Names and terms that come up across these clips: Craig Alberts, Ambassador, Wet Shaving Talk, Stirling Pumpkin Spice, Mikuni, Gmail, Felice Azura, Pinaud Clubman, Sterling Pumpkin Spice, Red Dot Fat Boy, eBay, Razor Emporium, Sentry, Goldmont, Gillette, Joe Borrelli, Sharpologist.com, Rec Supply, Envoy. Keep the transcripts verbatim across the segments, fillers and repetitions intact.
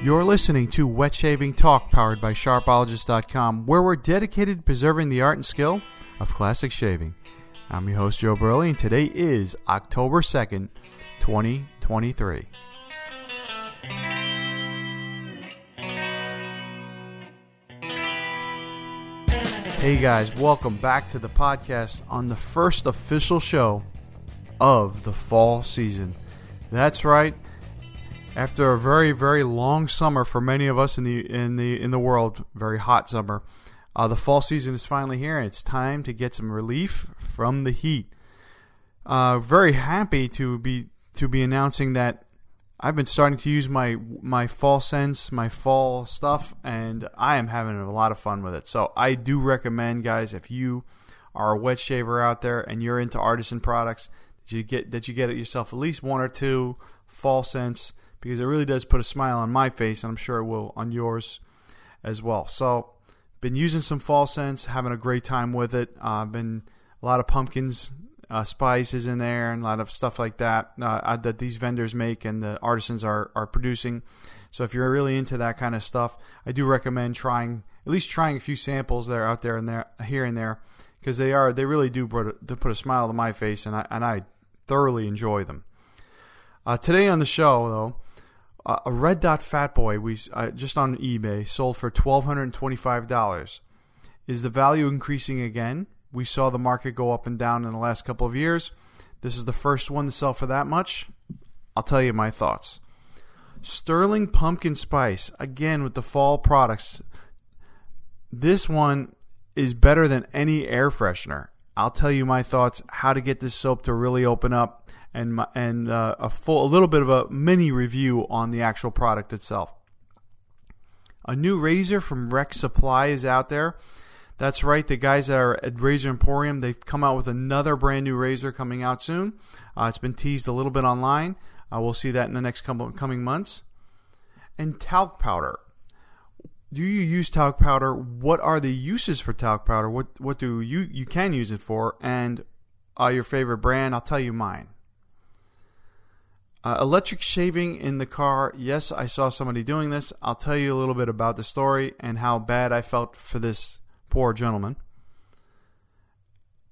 You're listening to Wet Shaving Talk, powered by Sharpologist dot com, where we're dedicated to preserving the art and skill of classic shaving. I'm your host, Joe Borrelli, and today is October second, twenty twenty-three. Hey guys, welcome back to the podcast on the first official show of the fall season. That's right. After a very, very long summer for many of us in the in the in the world, very hot summer, uh, the fall season is finally here, and it's time to get some relief from the heat. Uh, very happy to be to be announcing that I've been starting to use my my fall scents, my fall stuff, and I am having a lot of fun with it. So I do recommend, guys, if you are a wet shaver out there and you're into artisan products, that you get that you get yourself at least one or two fall scents, because it really does put a smile on my face, and I'm sure it will on yours as well. So, been using some fall scents, having a great time with it. Uh, been a lot of pumpkins, uh, spices in there, and a lot of stuff like that uh, that these vendors make and the artisans are are producing. So, if you're really into that kind of stuff, I do recommend trying at least trying a few samples that are out there and there here and there, because they are they really do put a, to put a smile on my face, and I and I thoroughly enjoy them. Uh, today on the show, though. Uh, a Red Dot Fat Boy, we uh, just on eBay, sold for one thousand two hundred twenty-five dollars. Is the value increasing again? We saw the market go up and down in the last couple of years. This is the first one to sell for that much. I'll tell you my thoughts. Sterling Pumpkin Spice, again with the fall products. This one is better than any air freshener. I'll tell you my thoughts, how to get this soap to really open up, and my, and uh, a full a little bit of a mini review on the actual product itself. A new razor from Rec Supply is out there. That's right, the guys that are at Razor Emporium, they've come out with another brand new razor coming out soon. Uh, it's been teased a little bit online. Uh, we'll see that in the next couple coming months. And talc powder. Do you use talc powder? What are the uses for talc powder? What what do you you can use it for? And uh, your favorite brand? I'll tell you mine. Uh, electric shaving in the car. Yes, I saw somebody doing this. I'll tell you a little bit about the story and how bad I felt for this poor gentleman.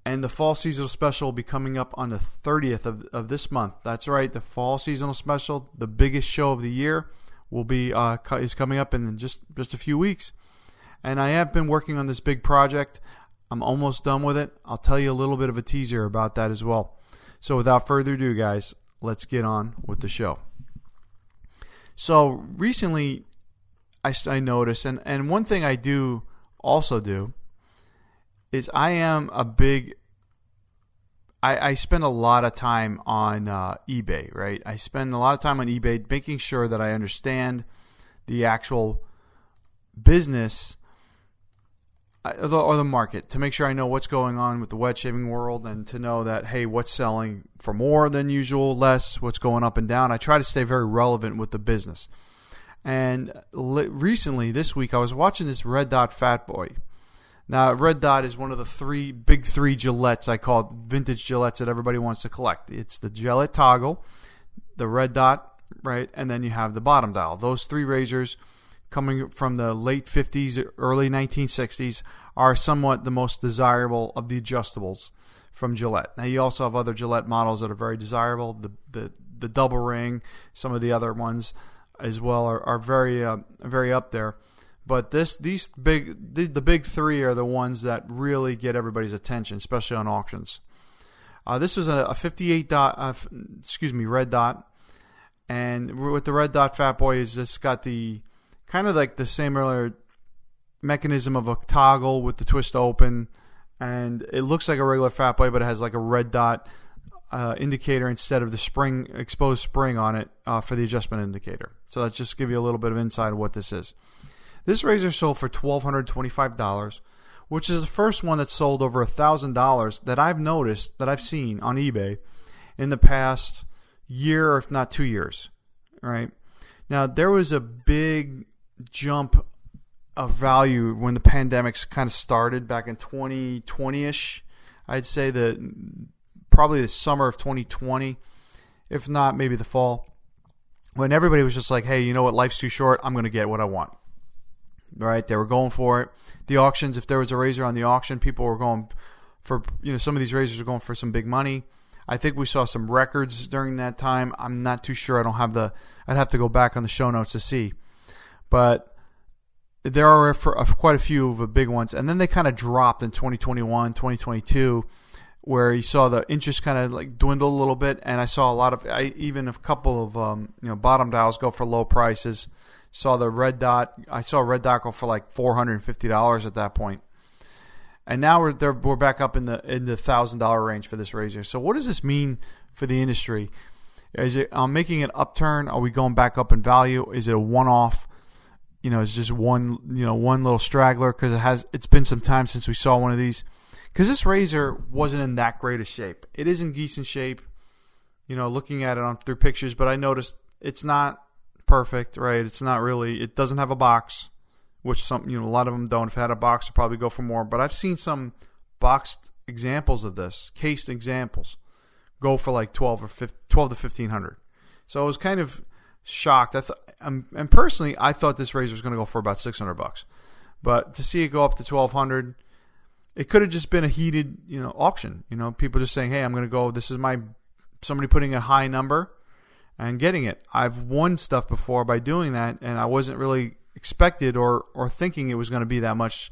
And the fall seasonal special will be coming up on the thirtieth of, of this month. That's right, the fall seasonal special, the biggest show of the year, will be uh, is coming up in just, just a few weeks. And I have been working on this big project. I'm almost done with it. I'll tell you a little bit of a teaser about that as well. So without further ado, guys, let's get on with the show. So recently, I, I noticed, and, and one thing I do also do is I am a big, I, I spend a lot of time on uh, eBay, right? I spend a lot of time on eBay making sure that I understand the actual business or the, or the market, to make sure I know what's going on with the wet shaving world, and to know that, hey, what's selling for more than usual, less, what's going up and down. I try to stay very relevant with the business. And li- recently, this week, I was watching this Red Dot Fat Boy. Now, Red Dot is one of the three big three Gillettes, I call it, vintage Gillettes that everybody wants to collect. It's the Gillette toggle, the Red Dot, right, and then you have the bottom dial. Those three razors, coming from the late fifties, early nineteen sixties, are somewhat the most desirable of the adjustables from Gillette. Now, you also have other Gillette models that are very desirable. The the, the double ring, some of the other ones as well are, are very uh, very up there. But this these big the, the big three are the ones that really get everybody's attention, especially on auctions. Uh, this was a, a fifty-eight dot, uh, f- excuse me, Red Dot, and with the Red Dot Fat Boy is it's got the kind of like the similar mechanism of a toggle with the twist open, and it looks like a regular Fat Boy, but it has like a red dot uh, indicator instead of the spring exposed spring on it uh, for the adjustment indicator. So let's just give you a little bit of insight of what this is. This razor sold for one thousand two hundred twenty-five dollars, which is the first one that sold over one thousand dollars that I've noticed, that I've seen on eBay in the past year, if not two years. Right now, there was a big jump of value when the pandemics kind of started back in twenty twenty-ish. I'd say that probably the summer of twenty twenty, if not maybe the fall, when everybody was just like, hey, you know what, life's too short, I'm going to get what I want. Right? They were going for it. The auctions, if there was a razor on the auction, people were going for, you know, some of these razors are going for some big money. I think we saw some records during that time. I'm not too sure. I don't have the, I'd have to go back on the show notes to see. But there are for, uh, quite a few of the big ones. And then they kind of dropped in twenty twenty-one, twenty twenty-two, where you saw the inches kind of like dwindle a little bit. And I saw a lot of, I, even a couple of, um, you know, bottom dials go for low prices. Saw the Red Dot. I saw Red Dot go for like four hundred fifty dollars at that point. And now we're there, we're back up in the in the one thousand dollars range for this razor. So what does this mean for the industry? Is it um, making an upturn? Are we going back up in value? Is it a one-off? You know, it's just one you know one little straggler because it has it's been some time since we saw one of these. Because this razor wasn't in that great of shape. It is in decent shape. You know, looking at it on through pictures, but I noticed it's not perfect, right? It's not really. It doesn't have a box. Which some, you know, a lot of them don't. If it had a box, it'd probably go for more. But I've seen some boxed examples of this, cased examples, go for like twelve or fifteen, twelve to fifteen hundred. So I was kind of shocked. I th- and personally, I thought this razor was going to go for about six hundred bucks. But to see it go up to twelve hundred, it could have just been a heated, you know, auction. You know, people just saying, "Hey, I'm going to go. This is my somebody putting a high number and getting it." I've won stuff before by doing that, and I wasn't really expected or or thinking it was going to be that much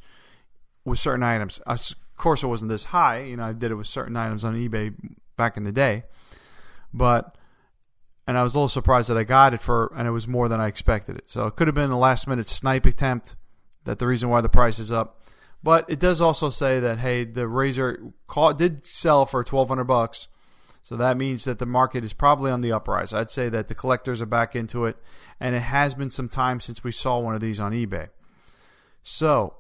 with certain items. Of course, it wasn't this high. You know, I did it with certain items on eBay back in the day, but and I was a little surprised that I got it for, and it was more than I expected it. So it could have been a last minute snipe attempt. That the reason why the price is up, but it does also say that hey, the razor call, did sell for twelve hundred bucks. So that means that the market is probably on the uprise. I'd say that the collectors are back into it, and it has been some time since we saw one of these on eBay. So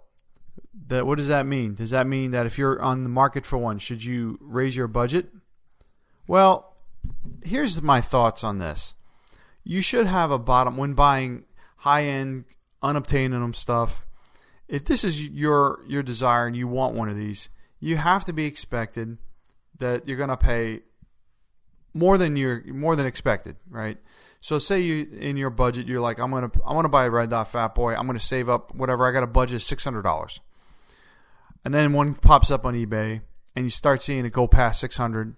that what does that mean? Does that mean that if you're on the market for one, should you raise your budget? Well, here's my thoughts on this. You should have a bottom when buying high-end, unobtainable stuff. If this is your your desire and you want one of these, you have to be expected that you're going to pay more than you're more than expected, right? So say you in your budget you're like, I'm gonna I want to buy a Red Dot Fat Boy. I'm gonna save up whatever. I got a budget of six hundred dollars, and then one pops up on eBay, and you start seeing it go past six hundred.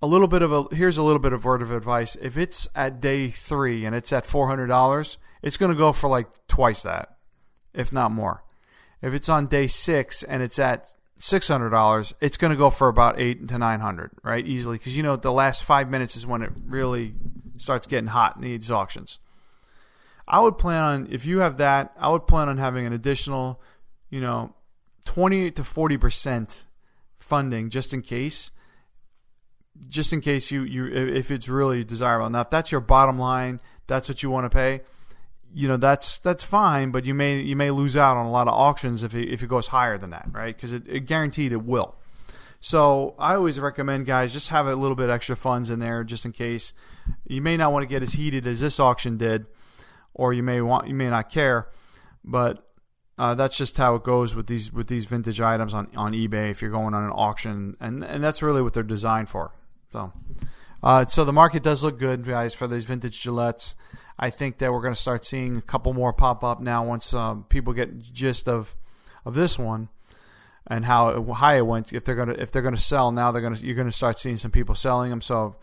A little bit of a here's a little bit of word of advice: if it's at day three and it's at four hundred dollars, it's gonna go for like twice that, if not more. If it's on day six and it's at six hundred dollars, it's going to go for about eight to nine hundred, right? Easily, because you know the last five minutes is when it really starts getting hot in these auctions. I would plan on, if you have that, I would plan on having an additional, you know, twenty to forty percent funding just in case, just in case you, you if it's really desirable. Now, if that's your bottom line, that's what you want to pay, you know, that's that's fine, but you may you may lose out on a lot of auctions if it, if it goes higher than that, right? Because it, it guaranteed it will. So I always recommend, guys, just have a little bit extra funds in there just in case. You may not want to get as heated as this auction did, or you may want you may not care, but uh, that's just how it goes with these with these vintage items on, on eBay if you're going on an auction, and and that's really what they're designed for. So, uh, so the market does look good, guys, for these vintage Gillettes. I think that we're going to start seeing a couple more pop up now once um, people get gist of of this one and how high it went. If they're going to if they're going to sell now, they're going to you're going to start seeing some people selling them. So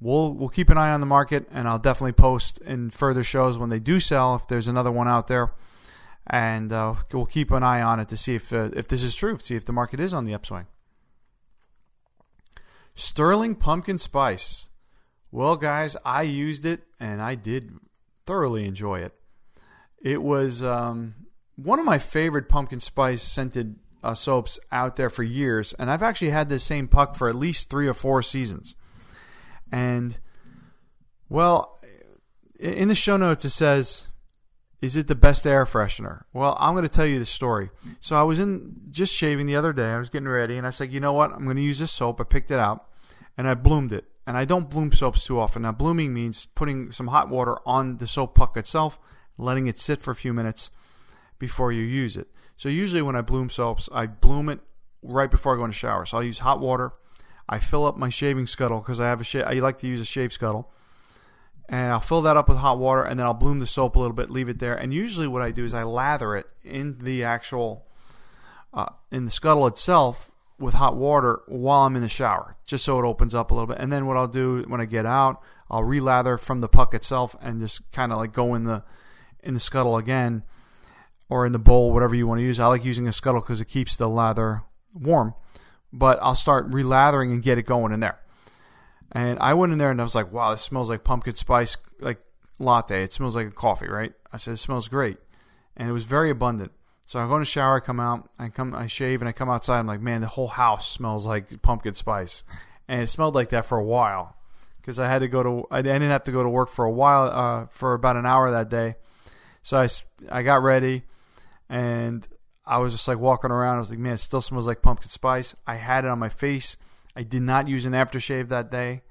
we'll we'll keep an eye on the market, and I'll definitely post in further shows when they do sell if there's another one out there, and uh, we'll keep an eye on it to see if uh, if this is true, see if the market is on the upswing. Sterling Pumpkin Spice. Well, guys, I used it and I did thoroughly enjoy it. It was um, one of my favorite pumpkin spice scented uh, soaps out there for years, and I've actually had this same puck for at least three or four seasons. And well, in the show notes it says, "Is it the best air freshener?" Well, I'm going to tell you the story. So I was in just shaving the other day. I was getting ready, and I said, "You know what? I'm going to use this soap." I picked it out, and I bloomed it. And I don't bloom soaps too often. Now, blooming means putting some hot water on the soap puck itself, letting it sit for a few minutes before you use it. So usually when I bloom soaps, I bloom it right before I go in the shower. So I'll use hot water. I fill up my shaving scuttle because I have a sh- I like to use a shave scuttle. and I'll fill that up with hot water, and then I'll bloom the soap a little bit, leave it there. And usually what I do is I lather it in the actual uh, in the scuttle itself with hot water while I'm in the shower, just so it opens up a little bit. And then what I'll do when I get out, I'll relather from the puck itself and just kind of like go in the in the scuttle again, or in the bowl, whatever you want to use. I like using a scuttle because it keeps the lather warm. But I'll start relathering and get it going in there. And I went in there and I was like, wow, this smells like pumpkin spice, like latte. It smells like a coffee, right? I said, it smells great. And it was very abundant. So I go in the shower, I come out, I come, I shave, and I come outside. I'm like, man, the whole house smells like pumpkin spice. And it smelled like that for a while, because I had to go to, I didn't have to go to work for a while, uh, for about an hour that day. So I, I got ready, and I was just like walking around. I was like, man, it still smells like pumpkin spice. I had it on my face. I did not use an aftershave that day.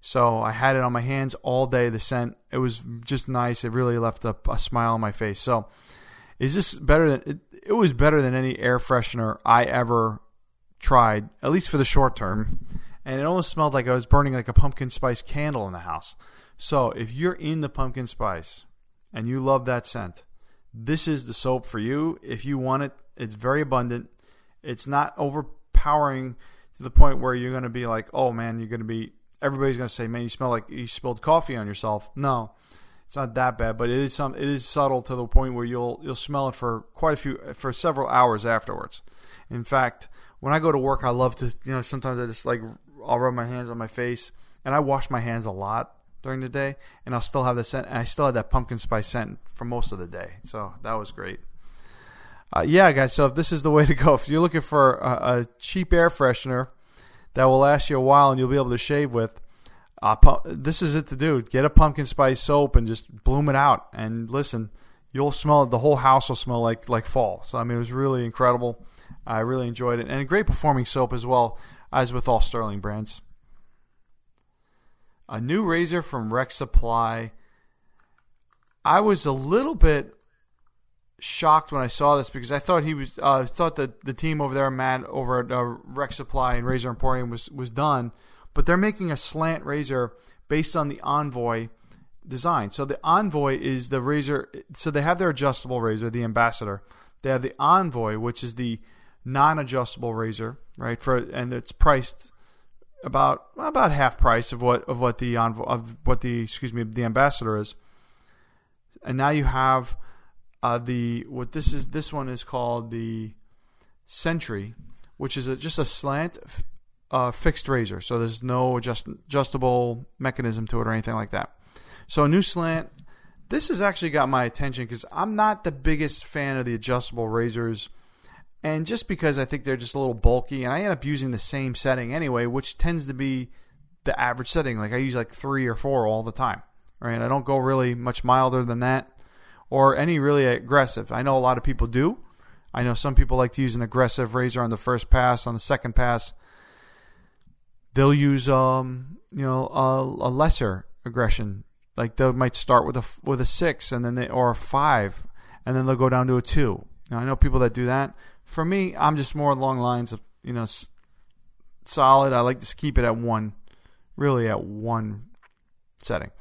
So I had it on my hands all day, the scent. It was just nice. It really left a, a smile on my face. So is this better than it, it was better than any air freshener I ever tried, at least for the short term. And it almost smelled like I was burning like a pumpkin spice candle in the house. So if you're in the pumpkin spice and you love that scent, this is the soap for you. If you want it, it's very abundant. It's not overpowering to the point where you're going to be like, oh man, you're going to be, everybody's going to say, man, you smell like you spilled coffee on yourself. No, it's not that bad, but it is some, it is subtle to the point where you'll, you'll smell it for quite a few, for several hours afterwards. In fact, when I go to work, I love to, you know, sometimes I just like, I'll rub my hands on my face, and I wash my hands a lot during the day, and I'll still have the scent, and I still had that pumpkin spice scent for most of the day. So that was great. Uh, yeah, guys, so if this is the way to go. If you're looking for a, a cheap air freshener that will last you a while and you'll be able to shave with, uh, pu- this is it to do. Get a pumpkin spice soap and just bloom it out. And listen, you'll smell it. The whole house will smell like, like fall. So, I mean, it was really incredible. I really enjoyed it. And a great performing soap as well, as with all Sterling brands. A new razor from Rec Supply. I was a little bit shocked when I saw this, because I thought he was, uh, thought that the team over there, Matt over at uh, Rec Supply and Razor Emporium, was was done, but they're making a slant razor based on the Envoy design. So the Envoy is the razor. So they have their adjustable razor, the Ambassador. They have the Envoy, which is the non-adjustable razor, right? For and it's priced about about half price of what of what the of what the excuse me the Ambassador is. And now you have uh, the what this is this one is called the Sentry, which is a, just a slant uh, fixed razor. So there's no adjust, adjustable mechanism to it or anything like that. So a new slant. This has actually got my attention, because I'm not the biggest fan of the adjustable razors. And just because I think they're just a little bulky, and I end up using the same setting anyway, which tends to be the average setting. Like I use like three or four all the time, right? I don't go really much milder than that, or any really aggressive. I know a lot of people do. I know some people like to use an aggressive razor on the first pass, on the second pass. They'll use um, you know, a, a lesser aggression. Like they might start with a with a six, and then they or a five, and then they'll go down to a two. Now, I know people that do that. For me, I'm just more along lines of, you know, s- solid. I like to keep it at one, really at one setting.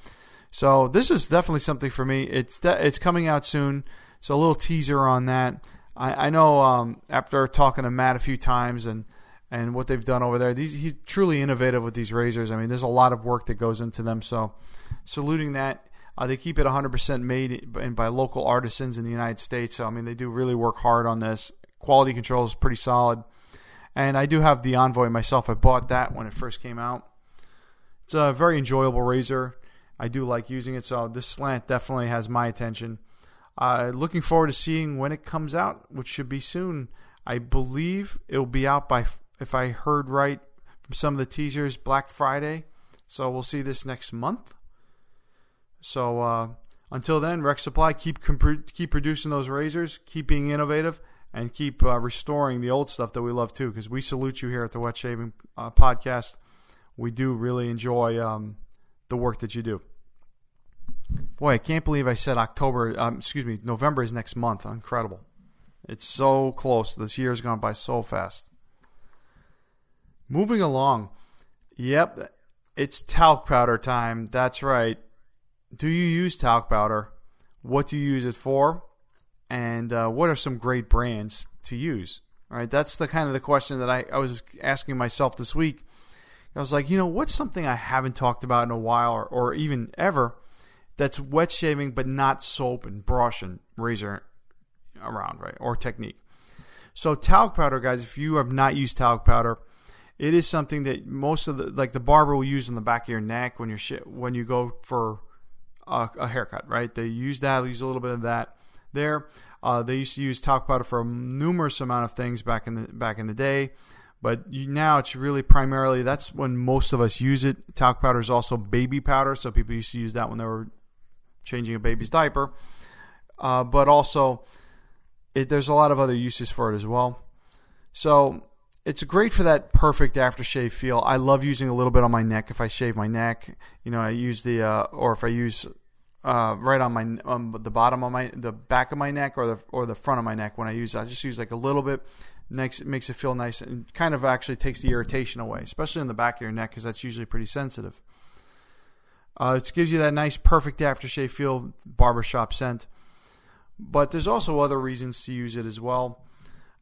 So this is definitely something for me. It's de- it's coming out soon, so a little teaser on that. I, I know um, after talking to Matt a few times and, and what they've done over there, these, he's truly innovative with these razors. I mean, there's a lot of work that goes into them, so saluting that. Uh, they keep it one hundred percent made and by local artisans in the United States. So, I mean, they do really work hard on this. Quality control is pretty solid. And I do have the Envoy myself. I bought that when it first came out. It's a very enjoyable razor. I do like using it. So this slant definitely has my attention. Uh, looking forward to seeing when it comes out, which should be soon. I believe it will be out by, if I heard right from some of the teasers, Black Friday. So we'll see this next month. So uh, until then, Rec Supply, keep comp- keep producing those razors, keep being innovative, and keep uh, restoring the old stuff that we love too, because we salute you here at the Wet Shaving uh, Podcast. We do really enjoy um, the work that you do. Boy, I can't believe I said October, um, excuse me, November is next month. Incredible. It's so close. This year's gone by so fast. Moving along. Yep, it's talc powder time. That's right. do you use talc powder? What do you use it for? And uh, what are some great brands to use? All right, that's the kind of the question that I, I was asking myself this week. I was like, you know, what's something I haven't talked about in a while or, or even ever that's wet shaving but not soap and brush and razor around, right, or technique? So talc powder, guys, if you have not used talc powder, it is something that most of the, like the barber will use on the back of your neck when, you're sh- when you go for a, a haircut, right? They use that, use a little bit of that. There, uh, they used to use talc powder for a numerous amount of things back in the back in the day, but you, now it's really primarily that's when most of us use it. Talc powder is also baby powder, so people used to use that when they were changing a baby's diaper. Uh, but also, it, there's a lot of other uses for it as well. So it's great for that perfect aftershave feel. I love using a little bit on my neck if I shave my neck. You know, I use the uh, or if I use. Uh, right on my um, the bottom of my the back of my neck or the or the front of my neck when I use it. I just use like a little bit. Next, it makes it feel nice and kind of actually takes the irritation away, especially in the back of your neck because that's usually pretty sensitive. Uh, it gives you that nice perfect aftershave feel, barbershop scent. But there's also other reasons to use it as well.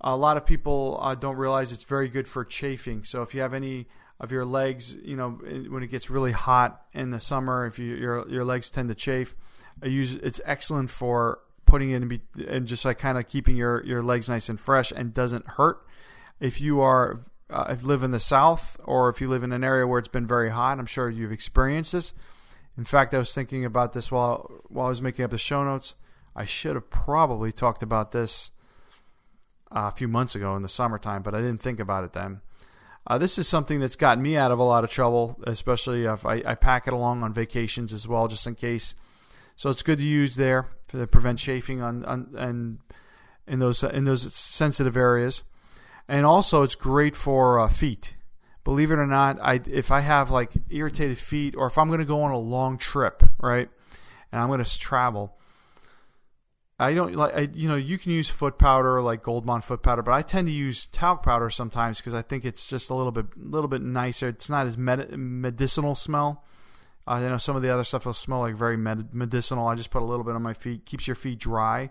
A lot of people uh, don't realize it's very good for chafing. So if you have any of your legs, you know, when it gets really hot in the summer, if you, your your legs tend to chafe, I use it's excellent for putting in and, be, and just like kind of keeping your, your legs nice and fresh and doesn't hurt. If you are uh, if you live in the South or if you live in an area where it's been very hot, I'm sure you've experienced this. In fact, I was thinking about this while while I was making up the show notes. I should have probably talked about this uh, a few months ago in the summertime, but I didn't think about it then. Uh, this is something that's gotten me out of a lot of trouble, especially if I, I pack it along on vacations as well, just in case. So it's good to use there to prevent chafing on, on and in those in those sensitive areas. And also, it's great for uh, feet. Believe it or not, I if I have like irritated feet, or if I'm going to go on a long trip, right, and I'm going to travel. I don't like, I, you know, you can use foot powder like Goldmont foot powder, but I tend to use talc powder sometimes because I think it's just a little bit, little bit nicer. It's not as med- medicinal smell. I uh, you know some of the other stuff will smell like very med- medicinal. I just put a little bit on my feet, keeps your feet dry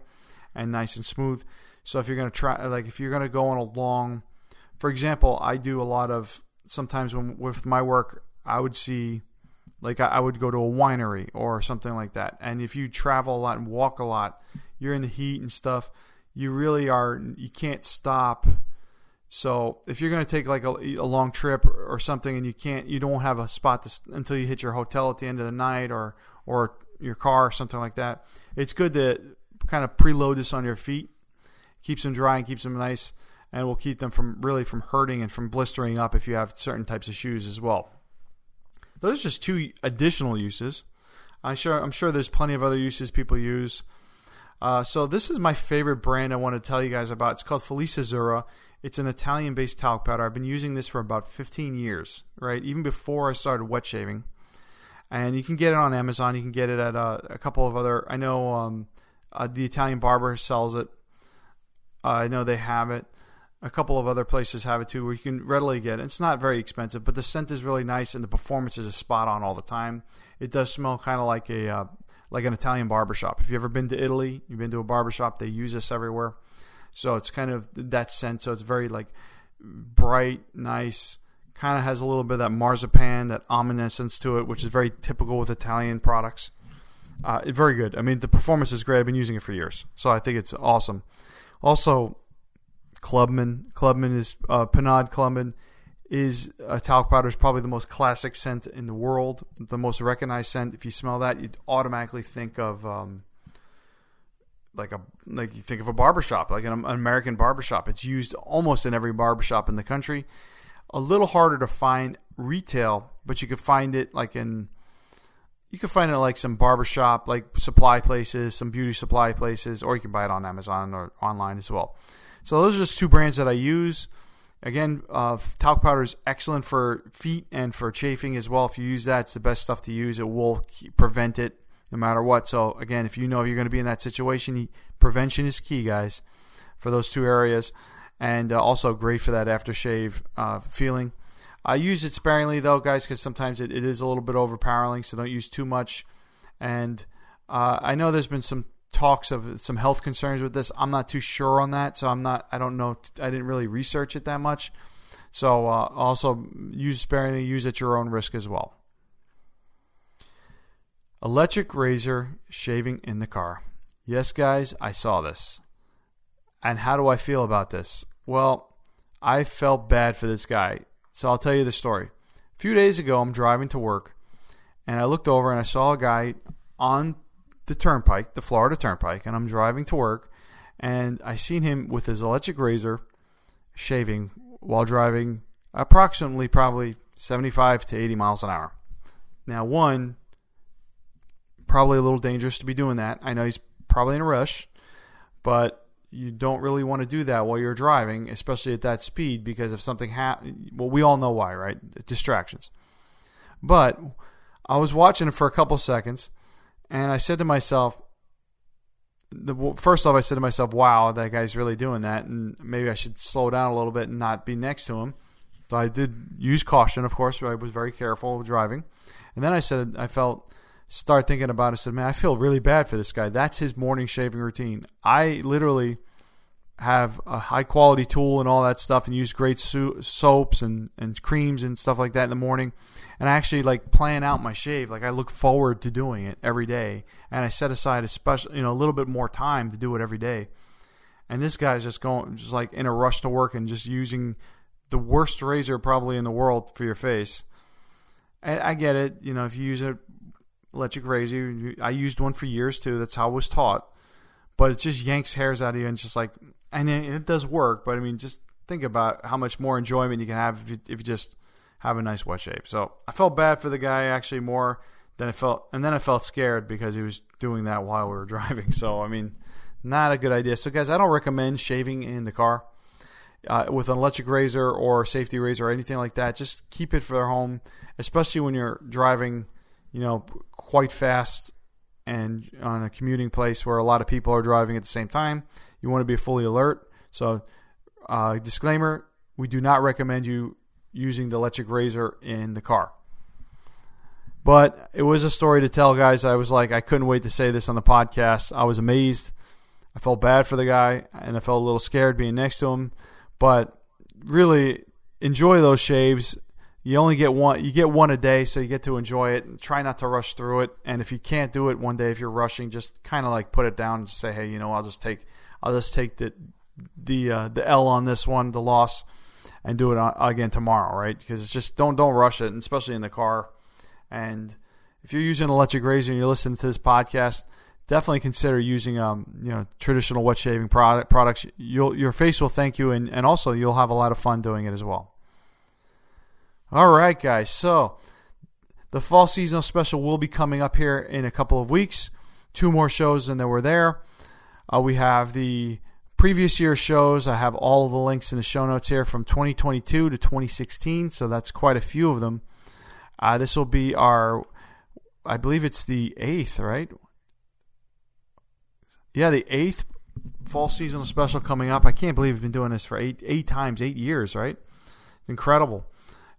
and nice and smooth. So if you're gonna try, like if you're gonna go on a long, for example, I do a lot of sometimes when with my work, I would see. Like I would go to a winery or something like that. And if you travel a lot and walk a lot, you're in the heat and stuff, you really are, you can't stop. So if you're going to take like a, a long trip or something and you can't, you don't have a spot to, until you hit your hotel at the end of the night or, or your car or something like that, it's good to kind of preload this on your feet. Keeps them dry and keeps them nice and will keep them from really from hurting and from blistering up if you have certain types of shoes as well. Those are just two additional uses. I'm sure, I'm sure there's plenty of other uses people use. Uh, so this is my favorite brand I want to tell you guys about. It's called Felice Azura. It's an Italian-based talc powder. I've been using this for about fifteen years, right? Even before I started wet shaving. And you can get it on Amazon. You can get it at uh, a couple of other... I know um, uh, the Italian Barber sells it. Uh, I know they have it. A couple of other places have it too where you can readily get it. It's not very expensive, but the scent is really nice and the performance is spot on all the time. It does smell kind of like a uh, like an Italian barbershop. If you've ever been to Italy, you've been to a barbershop, they use this everywhere. So it's kind of that scent. So it's very like bright, nice, kind of has a little bit of that marzipan, that ominescence to it, which is very typical with Italian products. Uh, very good. I mean, the performance is great. I've been using it for years. So I think it's awesome. Also, Clubman, Clubman is uh, Pinaud Clubman is a talc powder is probably the most classic scent in the world, the most recognized scent. If you smell that, you'd automatically think of um, like a like you think of a barbershop, like an, an American barbershop. It's used almost in every barbershop in the country. A little harder to find retail, but you could find it like in you could find it like some barbershop, like supply places, some beauty supply places, or you can buy it on Amazon or online as well. So those are just two brands that I use. Again, uh, talc powder is excellent for feet and for chafing as well. If you use that, it's the best stuff to use. It will keep, prevent it no matter what. So again, if you know you're going to be in that situation, prevention is key, guys, for those two areas. And uh, also great for that aftershave uh, feeling. I use it sparingly, though, guys, because sometimes it, it is a little bit overpowering, so don't use too much. And uh, I know there's been some talks of some health concerns with this. I'm not too sure on that, so I'm not. I don't know. I didn't really research it that much. So uh, also use sparingly. Use at your own risk as well. Electric razor shaving in the car. Yes, guys, I saw this. And how do I feel about this? Well, I felt bad for this guy. So I'll tell you the story. A few days ago, I'm driving to work, and I looked over and I saw a guy on the turnpike, the Florida Turnpike, and I'm driving to work, and I seen him with his electric razor shaving while driving approximately probably seventy-five to eighty miles an hour. Now, one, probably a little dangerous to be doing that. I know he's probably in a rush, but you don't really want to do that while you're driving, especially at that speed, because if something happens, well, we all know why, right? Distractions. But I was watching it for a couple seconds, and I said to myself, the, first off, I said to myself, wow, that guy's really doing that, and maybe I should slow down a little bit and not be next to him. So I did use caution, of course, but I was very careful driving. And then I said, I felt... start thinking about it. I said, man, I feel really bad for this guy. That's his morning shaving routine. I literally have a high-quality tool and all that stuff and use great so- soaps and, and creams and stuff like that in the morning. And I actually like plan out my shave. Like I look forward to doing it every day. And I set aside a special, you know, a little bit more time to do it every day. And this guy's just going, just like in a rush to work and just using the worst razor probably in the world for your face. And I get it. You know, if you use it, electric razor. I used one for years too. That's how I was taught. But it just yanks hairs out of you, and just like, and it does work. But I mean, just think about how much more enjoyment you can have if you, if you just have a nice wet shave. So I felt bad for the guy actually more than I felt, and then I felt scared because he was doing that while we were driving. So I mean, not a good idea. So guys, I don't recommend shaving in the car uh, with an electric razor or safety razor or anything like that. Just keep it for home, especially when you're driving, you know, quite fast and on a commuting place where a lot of people are driving at the same time. You want to be fully alert. So uh, disclaimer, we do not recommend you using the electric razor in the car. But it was a story to tell, guys. I was like, I couldn't wait to say this on the podcast. I was amazed. I felt bad for the guy, and I felt a little scared being next to him. But really enjoy those shaves. You only get one. You get one a day, so you get to enjoy it. And try not to rush through it. And if you can't do it one day, if you're rushing, just kind of like put it down and just say, "Hey, you know, I'll just take, I'll just take the, the uh, the L on this one, the loss, and do it again tomorrow, right?" Because it's just don't don't rush it, and especially in the car. And if you're using an electric razor and you're listening to this podcast, definitely consider using um you know traditional wet shaving product products. You'll your face will thank you, and, and also you'll have a lot of fun doing it as well. All right, guys, so the fall seasonal special will be coming up here in a couple of weeks. Two more shows than there were there. Uh, we have the previous year's shows. I have all of the links in the show notes here from twenty twenty-two to twenty sixteen, so that's quite a few of them. Uh, this will be our, I believe it's the eighth, right? Yeah, the eighth fall seasonal special coming up. I can't believe we've been doing this for eight, eight times, eight years, right? Incredible.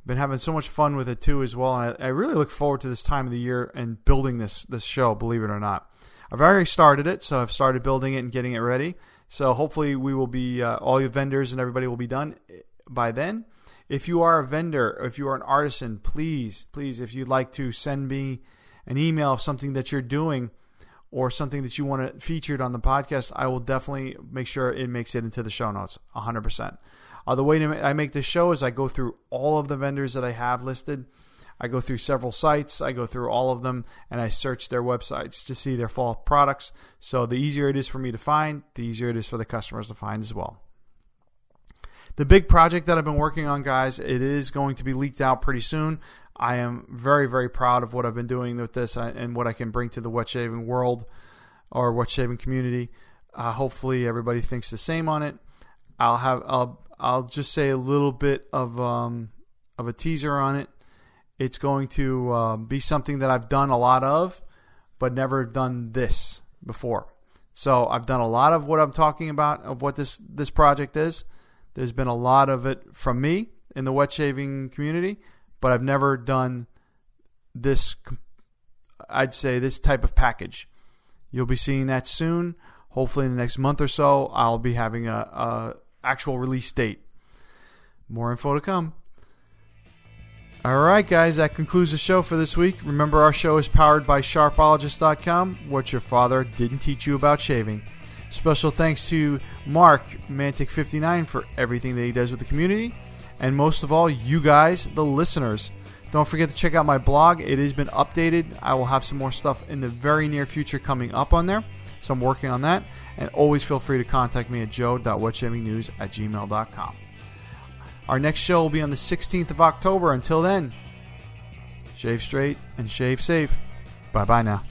Been having so much fun with it too as well, and I, I really look forward to this time of the year and building this this show, believe it or not. I've already started it, so I've started building it and getting it ready. So hopefully we will be, uh, all your vendors and everybody will be done by then. If you are a vendor, or if you are an artisan, please, please, if you'd like to send me an email of something that you're doing or something that you want to featured on the podcast, I will definitely make sure it makes it into the show notes, one hundred percent. Uh, the way I make this show is I go through all of the vendors that I have listed. I go through several sites. I go through all of them, and I search their websites to see their fall products. So the easier it is for me to find, the easier it is for the customers to find as well. The big project that I've been working on, guys, it is going to be leaked out pretty soon. I am very, very proud of what I've been doing with this and what I can bring to the wet shaving world or wet shaving community. Uh, hopefully everybody thinks the same on it. I'll have... I'll, I'll just say a little bit of um, of a teaser on it. It's going to uh, be something that I've done a lot of, but never done this before. So I've done a lot of what I'm talking about, of what this, this project is. There's been a lot of it from me in the wet shaving community, but I've never done this I'd say this type of package. You'll be seeing that soon. Hopefully in the next month or so, I'll be having a, a actual release date. More info to come. All right, guys, that concludes the show for this week. Remember, our show is powered by Sharpologist dot com, what your father didn't teach you about shaving. Special thanks to Mark, Mantic fifty-nine, for everything that he does with the community. And most of all, you guys, the listeners. Don't forget to check out my blog. It has been updated. I will have some more stuff in the very near future coming up on there. So I'm working on that. And always feel free to contact me at joe dot wet shaving news at gmail dot com. Our next show will be on the sixteenth of October. Until then, shave straight and shave safe. Bye-bye now.